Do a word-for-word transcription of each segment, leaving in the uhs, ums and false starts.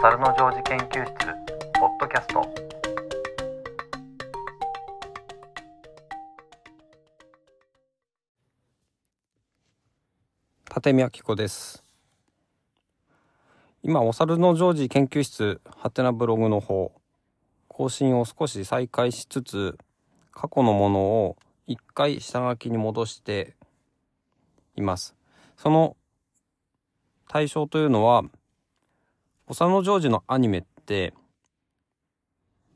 猿のジョージ研究室ポッドキャスト。立見明子です。今お猿のジョージ研究室ハテナブログの方更新を少し再開しつつ、過去のものを一回下書きに戻しています。その対象というのは、お猿のジョージのアニメって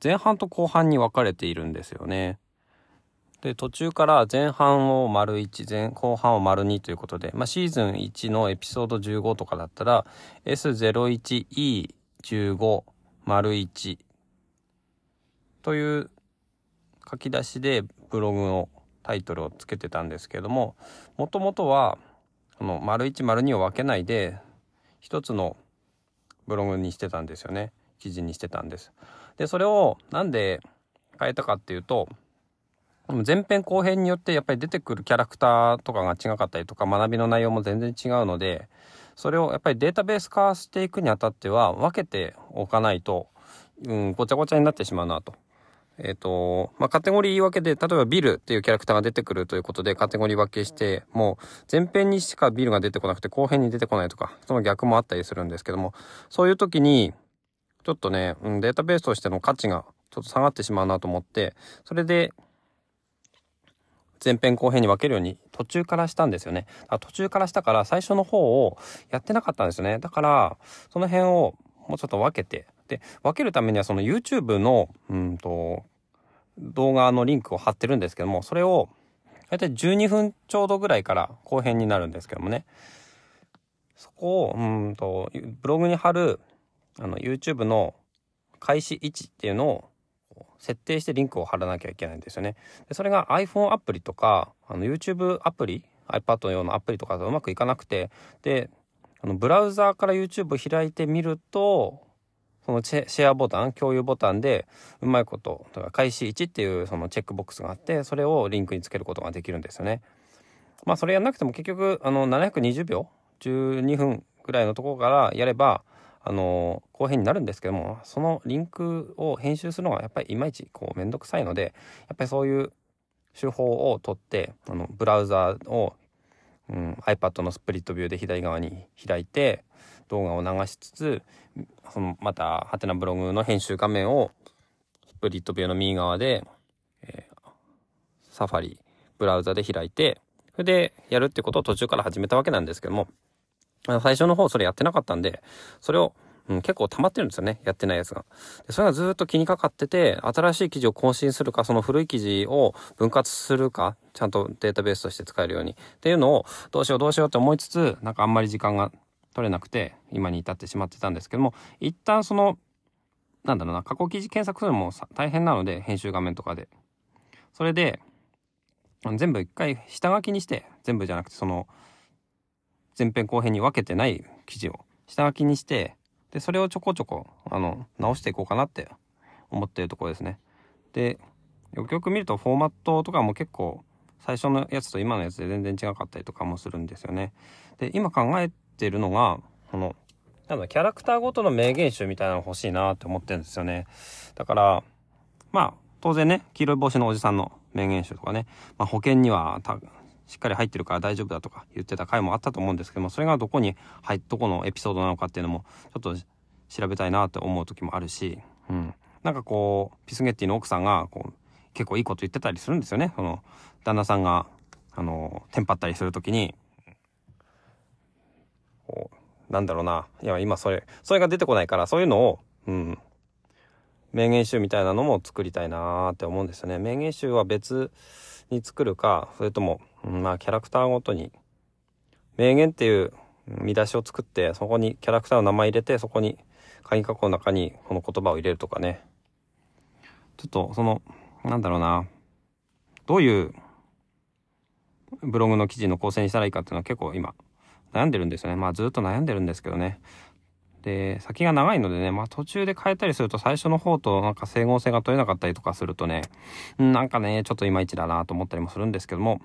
前半と後半に分かれているんですよね。で、途中から前半を丸いち、前後半を丸にということで、まあ、シーズンいちのエピソードじゅうごとかだったら エスゼロいちイーじゅうご 丸いちという書き出しでブログのタイトルをつけてたんですけれども、もともとはこの丸いち丸にを分けないで一つのブログにしてたんですよね。記事にしてたんです。で、それをなんで変えたかっていうと、前編後編によってやっぱり出てくるキャラクターとかが違かったりとか、学びの内容も全然違うので、それをやっぱりデータベース化していくにあたっては分けておかないと、うん、ごちゃごちゃになってしまうなと。えっと、まあ、カテゴリー言い訳で、例えばビルっていうキャラクターが出てくるということでカテゴリー分けして、もう前編にしかビルが出てこなくて後編に出てこないとか、その逆もあったりするんですけども、そういう時に、ちょっとね、うん、データベースとしての価値がちょっと下がってしまうなと思って、それで、前編後編に分けるように途中からしたんですよね。途中からしたから最初の方をやってなかったんですよね。だから、その辺をもうちょっと分けて、で分けるためにはその YouTube のうんと動画のリンクを貼ってるんですけども、それを大体じゅうにふんちょうどぐらいから後編になるんですけどもね、そこをうんとブログに貼るあの YouTube の開始位置っていうのを設定してリンクを貼らなきゃいけないんですよね。でそれが iPhone アプリとかあの YouTube アプリ iPad 用のアプリとかとうまくいかなくて、であのブラウザーから YouTube を開いてみると、そのシェアボタン、共有ボタンでうまいこと、だから開始いちっていうそのチェックボックスがあって、それをリンクにつけることができるんですよね。まあそれやんなくても結局、あの、ななひゃくにじゅうびょう、じゅうにふんぐらいのところからやれば、あの、後編になるんですけども、そのリンクを編集するのがやっぱりいまいちこうめんどくさいので、やっぱりそういう手法を取って、あの、ブラウザーを、うん、iPad のスプリットビューで左側に開いて動画を流しつつ、そのまたハテナブログの編集画面をスプリットビューの右側で、えー、サファリブラウザで開いて、それでやるってことを途中から始めたわけなんですけども、最初の方それやってなかったんで、それを、うん、結構溜まってるんですよね、やってないやつが。でそれがずっと気にかかってて、新しい記事を更新するか、その古い記事を分割するか、ちゃんとデータベースとして使えるようにっていうのをどうしようどうしようって思いつつ、なんかあんまり時間が取れなくて今に至ってしまってたんですけども、一旦そのなんだろうな過去記事検索するのも大変なので、編集画面とかで、それで全部一回下書きにして、全部じゃなくてその前編後編に分けてない記事を下書きにして、でそれをちょこちょこあの直していこうかなって思っているところですね。でよくよく見るとフォーマットとかも結構最初のやつと今のやつで全然違かったりとかもするんですよね。で今考えているのが、このなんだキャラクターごとの名言集みたいなの欲しいなって思ってるんですよね。だからまあ当然ね、黄色い帽子のおじさんの名言集とかね、まあ、保険にはたしっかり入ってるから大丈夫だとか言ってた回もあったと思うんですけども、それがどこに入っどこのエピソードなのかっていうのもちょっと調べたいなって思う時もあるし、うん、なんかこうピスゲッティの奥さんがこう結構いいこと言ってたりするんですよね。その旦那さんがあのテンパったりするときに、こうなんだろうな、いや今それそれが出てこないから、そういうのを、うん、名言集みたいなのも作りたいなーって思うんですよね。名言集は別に作るか、それとも、うん、まあキャラクターごとに名言っていう見出しを作って、そこにキャラクターの名前入れて、そこに鍵括弧の中にこの言葉を入れるとかね、ちょっとそのなんだろうな、どういうブログの記事の構成にしたらいいかっていうのは結構今悩んでるんですよね。まあずっと悩んでるんですけどね。で先が長いのでね、まあ途中で変えたりすると最初の方となんか整合性が取れなかったりとかするとね、なんかねちょっといまいちだなと思ったりもするんですけども、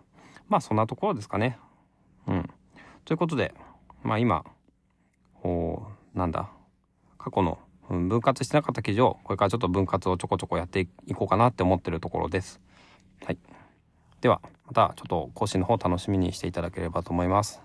まあそんなところですかね。うん。ということで、まあ今おなんだ過去の分割してなかった記事をこれからちょっと分割をちょこちょこやっていこうかなって思ってるところです。はい。ではまたちょっと更新の方楽しみにしていただければと思います。